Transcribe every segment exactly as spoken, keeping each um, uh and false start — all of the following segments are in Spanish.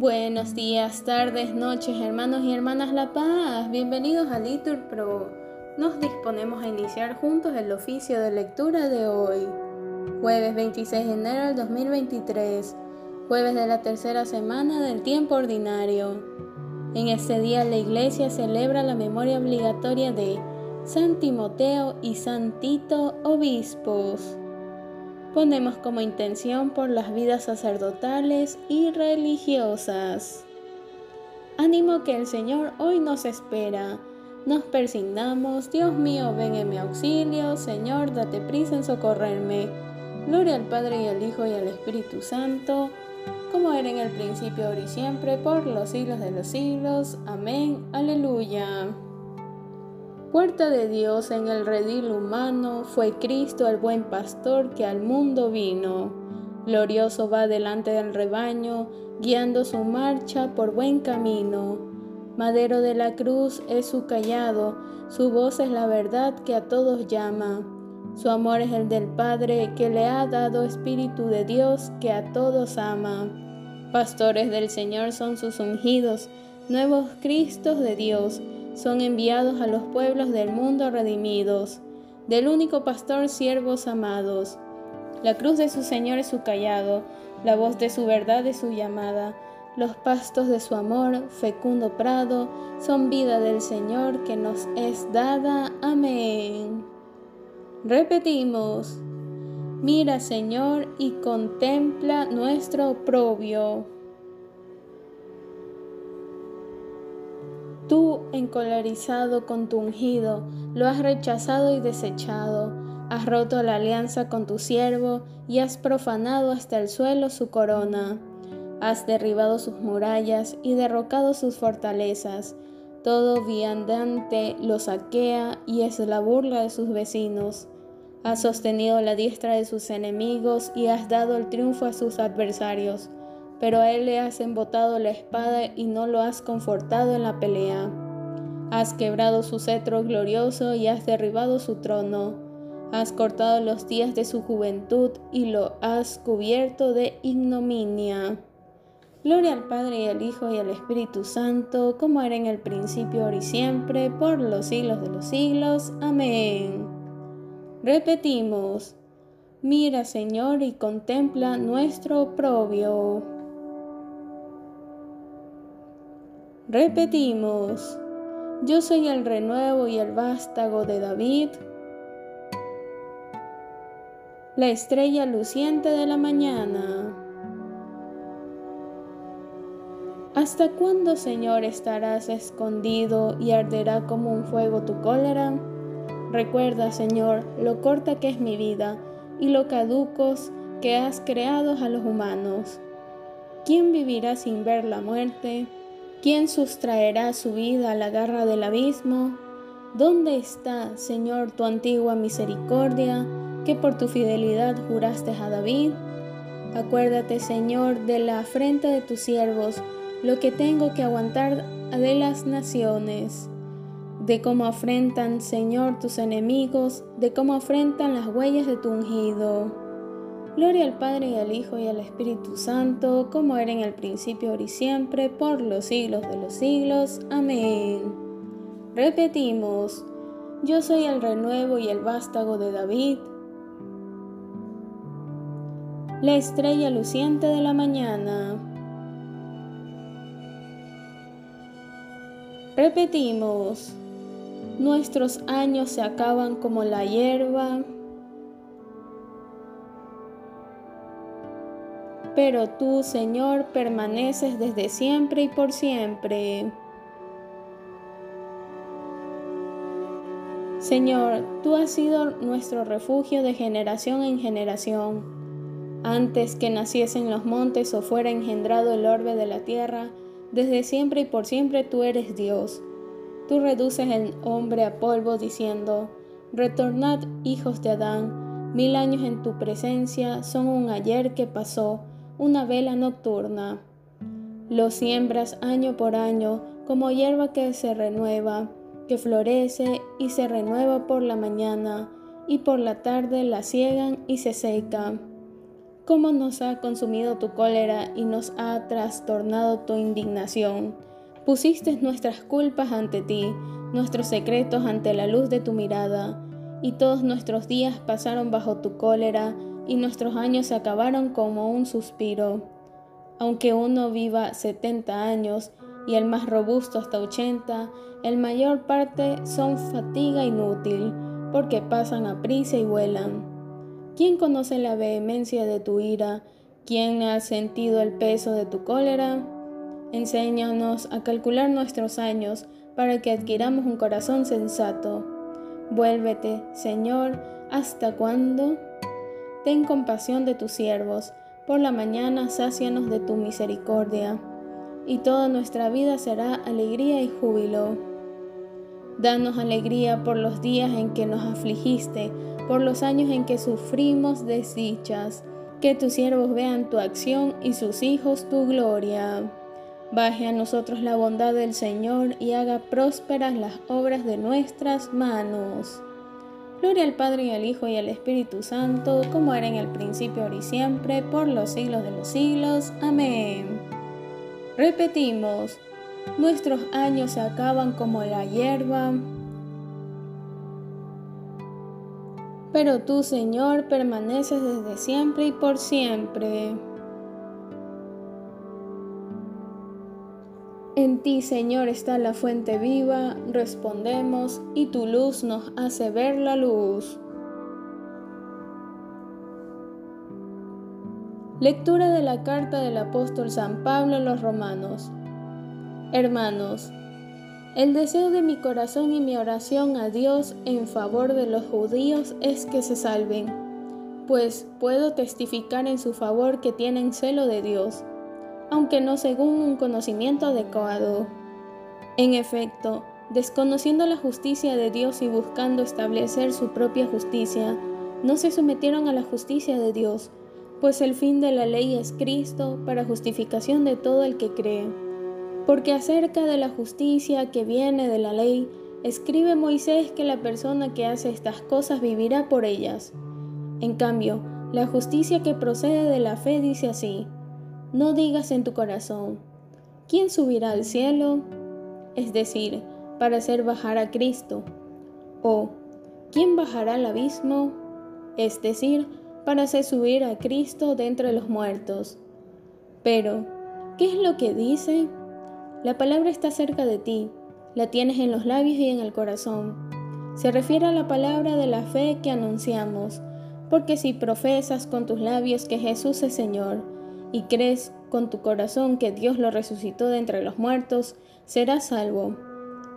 Buenos días, tardes, noches, hermanos y hermanas La Paz. Bienvenidos a Liturpro. Nos disponemos a iniciar juntos el oficio de lectura de hoy, jueves veintiséis de enero del dos mil veintitrés, jueves de la tercera semana del tiempo ordinario. En este día la Iglesia celebra la memoria obligatoria de San Timoteo y San Tito, obispos. Ponemos como intención por las vidas sacerdotales y religiosas. Ánimo que el Señor hoy nos espera. Nos persignamos. Dios mío, ven en mi auxilio. Señor, date prisa en socorrerme. Gloria al Padre y al Hijo y al Espíritu Santo, como era en el principio, ahora y siempre, por los siglos de los siglos. Amén. Aleluya. Puerta de Dios en el redil humano, fue Cristo el buen pastor que al mundo vino. Glorioso va delante del rebaño, guiando su marcha por buen camino. Madero de la cruz es su callado, su voz es la verdad que a todos llama. Su amor es el del Padre que le ha dado Espíritu de Dios que a todos ama. Pastores del Señor son sus ungidos, nuevos Cristos de Dios. Son enviados a los pueblos del mundo redimidos, del único pastor siervos amados. La cruz de su Señor es su callado, la voz de su verdad es su llamada. Los pastos de su amor, fecundo prado, son vida del Señor que nos es dada. Amén. Repetimos: mira, Señor, y contempla nuestro oprobio. Tú, encolerizado con tu ungido, lo has rechazado y desechado. Has roto la alianza con tu siervo y has profanado hasta el suelo su corona. Has derribado sus murallas y derrocado sus fortalezas. Todo viandante lo saquea y es la burla de sus vecinos. Has sostenido la diestra de sus enemigos y has dado el triunfo a sus adversarios. Pero a él le has embotado la espada y no lo has confortado en la pelea. Has quebrado su cetro glorioso y has derribado su trono. Has cortado los días de su juventud y lo has cubierto de ignominia. Gloria al Padre y al Hijo y al Espíritu Santo, como era en el principio, ahora y siempre, por los siglos de los siglos. Amén. Repetimos: mira, Señor, y contempla nuestro oprobio. Repetimos: yo soy el renuevo y el vástago de David, la estrella luciente de la mañana. ¿Hasta cuándo, Señor, estarás escondido y arderá como un fuego tu cólera? Recuerda, Señor, lo corta que es mi vida y lo caducos que has creado a los humanos. ¿Quién vivirá sin ver la muerte? ¿Quién sustraerá su vida a la garra del abismo? ¿Dónde está, Señor, tu antigua misericordia, que por tu fidelidad juraste a David? Acuérdate, Señor, de la afrenta de tus siervos, lo que tengo que aguantar de las naciones. De cómo afrentan, Señor, tus enemigos, de cómo afrentan las huellas de tu ungido. Gloria al Padre y al Hijo y al Espíritu Santo, como era en el principio, ahora y siempre, por los siglos de los siglos. Amén. Repetimos: yo soy el renuevo y el vástago de David, la estrella luciente de la mañana. Repetimos: nuestros años se acaban como la hierba, pero tú, Señor, permaneces desde siempre y por siempre. Señor, tú has sido nuestro refugio de generación en generación. Antes que naciesen los montes o fuera engendrado el orbe de la tierra, desde siempre y por siempre tú eres Dios. Tú reduces al hombre a polvo diciendo: retornad, hijos de Adán, mil años en tu presencia son un ayer que pasó, una vela nocturna. Lo siembras año por año como hierba que se renueva, que florece y se renueva por la mañana, y por la tarde la siegan y se seca. cómo nos ha consumido tu cólera y nos ha trastornado tu indignación. Pusiste nuestras culpas ante ti, nuestros secretos ante la luz de tu mirada, y todos nuestros días pasaron bajo tu cólera, y nuestros años se acabaron como un suspiro. Aunque uno viva setenta años, y el más robusto hasta ochenta, en mayor parte son fatiga inútil, porque pasan a prisa y vuelan. ¿Quién conoce la vehemencia de tu ira? ¿Quién ha sentido el peso de tu cólera? Enséñanos a calcular nuestros años, para que adquiramos un corazón sensato. Vuélvete, Señor, ¿hasta cuándo? Ten compasión de tus siervos, por la mañana sácianos de tu misericordia. Y toda nuestra vida será alegría y júbilo. Danos alegría por los días en que nos afligiste, por los años en que sufrimos desdichas. Que tus siervos vean tu acción y sus hijos tu gloria. Baje a nosotros la bondad del Señor y haga prósperas las obras de nuestras manos. Gloria al Padre, y al Hijo, y al Espíritu Santo, como era en el principio, ahora y siempre, por los siglos de los siglos. Amén. Repetimos, nuestros años se acaban como la hierba, pero tú, Señor, permaneces desde siempre y por siempre. En ti, Señor, está la fuente viva, respondemos, y tu luz nos hace ver la luz. Lectura de la carta del apóstol San Pablo a los Romanos. Hermanos, el deseo de mi corazón y mi oración a Dios en favor de los judíos es que se salven, pues puedo testificar en su favor que tienen celo de Dios, aunque no según un conocimiento adecuado. En efecto, desconociendo la justicia de Dios y buscando establecer su propia justicia, no se sometieron a la justicia de Dios, pues el fin de la ley es Cristo, para justificación de todo el que cree. Porque acerca de la justicia que viene de la ley, escribe Moisés que la persona que hace estas cosas vivirá por ellas. En cambio, la justicia que procede de la fe dice así: no digas en tu corazón, ¿quién subirá al cielo? Es decir, para hacer bajar a Cristo. O, ¿quién bajará al abismo? Es decir, para hacer subir a Cristo de entre los muertos. Pero, ¿qué es lo que dice? La palabra está cerca de ti, la tienes en los labios y en el corazón. Se refiere a la palabra de la fe que anunciamos, porque si profesas con tus labios que Jesús es Señor, y crees con tu corazón que Dios lo resucitó de entre los muertos, serás salvo.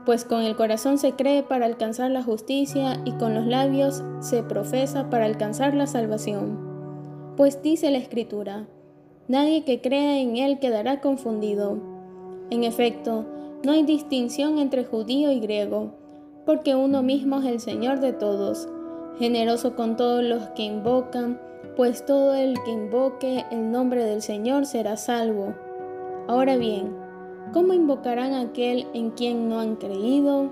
Pues con el corazón se cree para alcanzar la justicia, y con los labios se profesa para alcanzar la salvación. Pues dice la Escritura: nadie que crea en él quedará confundido. En efecto, no hay distinción entre judío y griego, porque uno mismo es el Señor de todos, generoso con todos los que invocan, pues todo el que invoque el nombre del Señor será salvo. Ahora bien, ¿cómo invocarán a aquel en quien no han creído?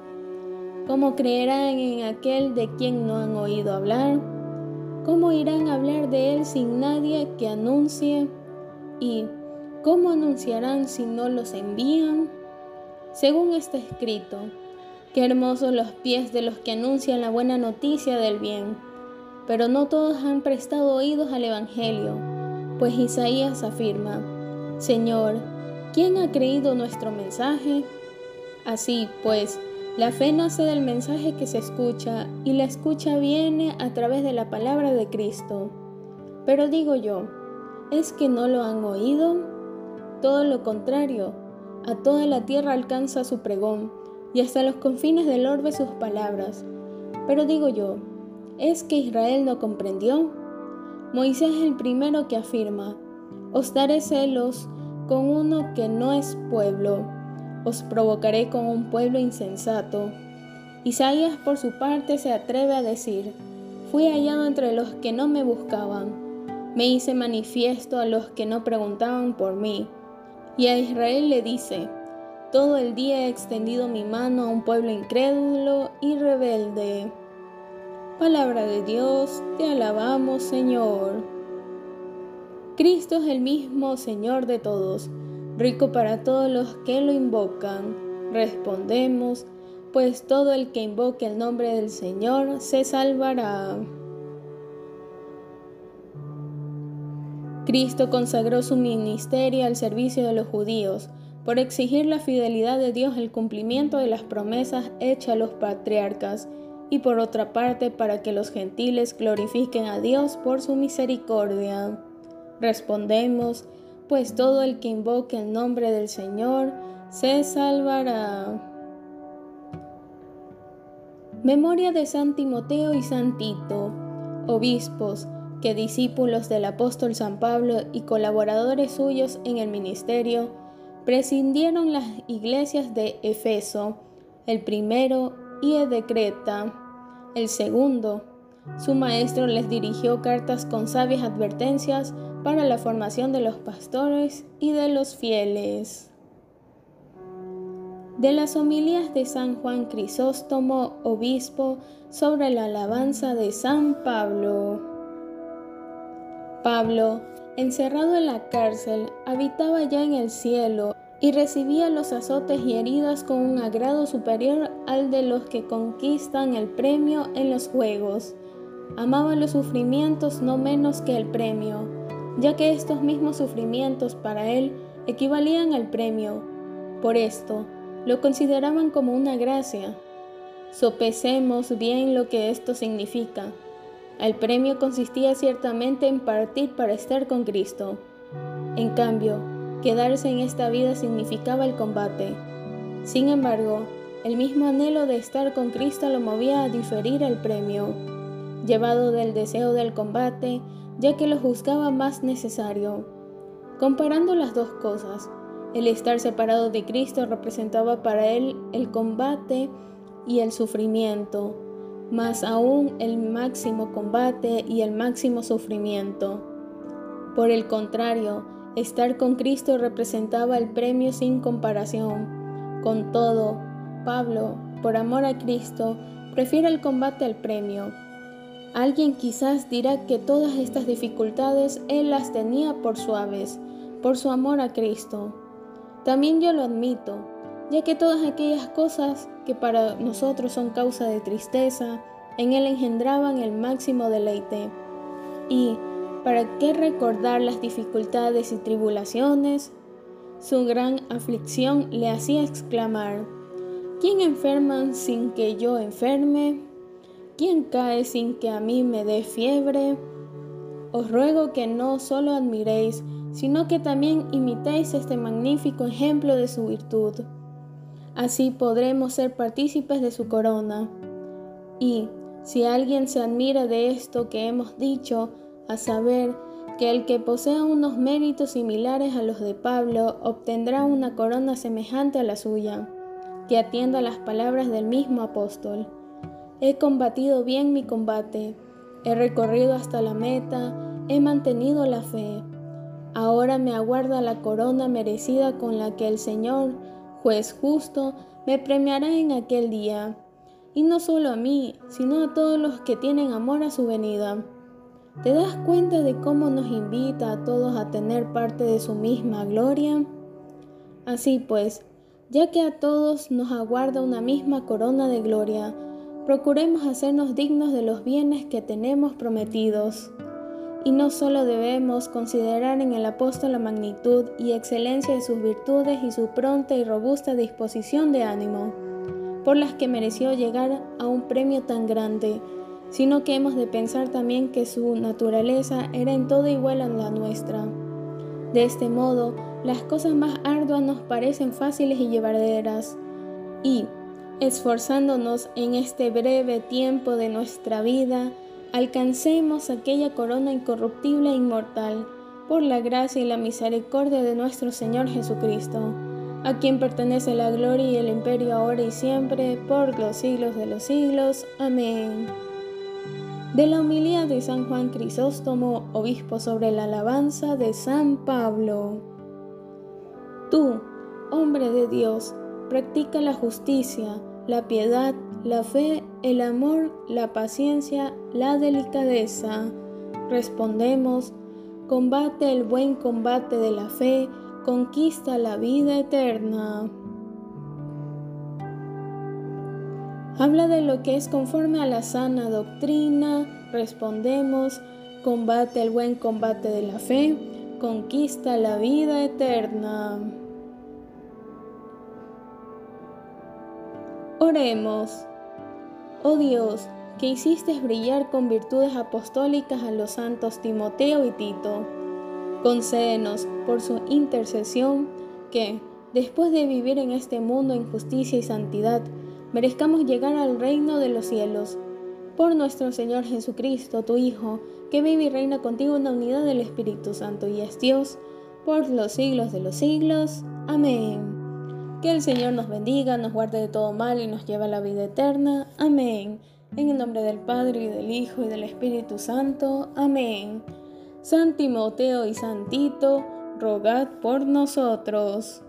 ¿Cómo creerán en aquel de quien no han oído hablar? ¿Cómo irán a hablar de él sin nadie que anuncie? ¿Y cómo anunciarán si no los envían? Según está escrito: qué hermosos los pies de los que anuncian la buena noticia del bien. Pero no todos han prestado oídos al Evangelio, pues Isaías afirma: Señor, ¿quién ha creído nuestro mensaje? Así pues, la fe nace del mensaje que se escucha, y la escucha viene a través de la palabra de Cristo. Pero digo yo, ¿es que no lo han oído? Todo lo contrario, a toda la tierra alcanza su pregón, y hasta los confines del orbe sus palabras. Pero digo yo, ¿es que Israel no comprendió? Moisés es el primero que afirma: os daré celos con uno que no es pueblo, os provocaré con un pueblo insensato. Isaías, por su parte, se atreve a decir: fui hallado entre los que no me buscaban, me hice manifiesto a los que no preguntaban por mí. Y a Israel le dice: todo el día he extendido mi mano a un pueblo incrédulo y rebelde. Palabra de Dios, te alabamos, Señor. Cristo es el mismo Señor de todos, rico para todos los que lo invocan. Respondemos, pues todo el que invoque el nombre del Señor se salvará. Cristo consagró su ministerio al servicio de los judíos, por exigir la fidelidad de Dios, el cumplimiento de las promesas hechas a los patriarcas, y por otra parte para que los gentiles glorifiquen a Dios por su misericordia. Respondemos, pues todo el que invoque el nombre del Señor se salvará. Memoria de San Timoteo y San Tito, obispos, que discípulos del apóstol San Pablo y colaboradores suyos en el ministerio, prescindieron las iglesias de Efeso, el primero, y el de Creta, el segundo. Su maestro les dirigió cartas con sabias advertencias para la formación de los pastores y de los fieles. De las homilías de San Juan Crisóstomo, obispo, sobre la alabanza de San Pablo. Pablo, encerrado en la cárcel, habitaba ya en el cielo y recibía los azotes y heridas con un agrado superior al de los que conquistan el premio en los juegos. Amaba los sufrimientos no menos que el premio, ya que estos mismos sufrimientos para él equivalían al premio. Por esto, lo consideraban como una gracia. Sopesemos bien lo que esto significa. El premio consistía ciertamente en partir para estar con Cristo. En cambio, quedarse en esta vida significaba el combate. Sin embargo, el mismo anhelo de estar con Cristo lo movía a diferir el premio, llevado del deseo del combate, ya que lo juzgaba más necesario. Comparando las dos cosas, el estar separado de Cristo representaba para él el combate y el sufrimiento, más aún el máximo combate y el máximo sufrimiento. Por el contrario, estar con Cristo representaba el premio sin comparación. Con todo, Pablo, por amor a Cristo, prefiere el combate al premio. Alguien quizás dirá que todas estas dificultades él las tenía por suaves, por su amor a Cristo. También yo lo admito, ya que todas aquellas cosas que para nosotros son causa de tristeza, en él engendraban el máximo deleite. Y, ¿para qué recordar las dificultades y tribulaciones? Su gran aflicción le hacía exclamar, ¿quién enferma sin que yo enferme? ¿Quién cae sin que a mí me dé fiebre? Os ruego que no solo admiréis, sino que también imitéis este magnífico ejemplo de su virtud. Así podremos ser partícipes de su corona. Y, si alguien se admira de esto que hemos dicho, a saber, que el que posea unos méritos similares a los de Pablo obtendrá una corona semejante a la suya, que atienda a las palabras del mismo apóstol. He combatido bien mi combate, he recorrido hasta la meta, he mantenido la fe. Ahora me aguarda la corona merecida con la que el Señor, juez justo, me premiará en aquel día, y no solo a mí, sino a todos los que tienen amor a su venida. ¿Te das cuenta de cómo nos invita a todos a tener parte de su misma gloria? Así pues, ya que a todos nos aguarda una misma corona de gloria, procuremos hacernos dignos de los bienes que tenemos prometidos. Y no solo debemos considerar en el apóstol la magnitud y excelencia de sus virtudes y su pronta y robusta disposición de ánimo, por las que mereció llegar a un premio tan grande, sino que hemos de pensar también que su naturaleza era en todo igual a la nuestra. De este modo, las cosas más arduas nos parecen fáciles y llevaderas, y, esforzándonos en este breve tiempo de nuestra vida, alcancemos aquella corona incorruptible e inmortal, por la gracia y la misericordia de nuestro Señor Jesucristo, a quien pertenece la gloria y el imperio ahora y siempre, por los siglos de los siglos. Amén. De la homilía de San Juan Crisóstomo, obispo, sobre la alabanza de San Pablo. Tú, hombre de Dios, practica la justicia, la piedad, la fe, el amor, la paciencia, la delicadeza. Respondemos, Combate el buen combate de la fe, conquista la vida eterna. Habla de lo que es conforme a la sana doctrina. Respondemos, combate el buen combate de la fe, conquista la vida eterna. Oremos. Oh Dios, que hiciste brillar con virtudes apostólicas a los santos Timoteo y Tito, concédenos por su intercesión que, después de vivir en este mundo en justicia y santidad, merezcamos llegar al reino de los cielos. Por nuestro Señor Jesucristo, tu Hijo, que vive y reina contigo en la unidad del Espíritu Santo y es Dios, por los siglos de los siglos. Amén. Que el Señor nos bendiga, nos guarde de todo mal y nos lleve a la vida eterna. Amén. En el nombre del Padre, y del Hijo, y del Espíritu Santo. Amén. San Timoteo y San Tito, rogad por nosotros.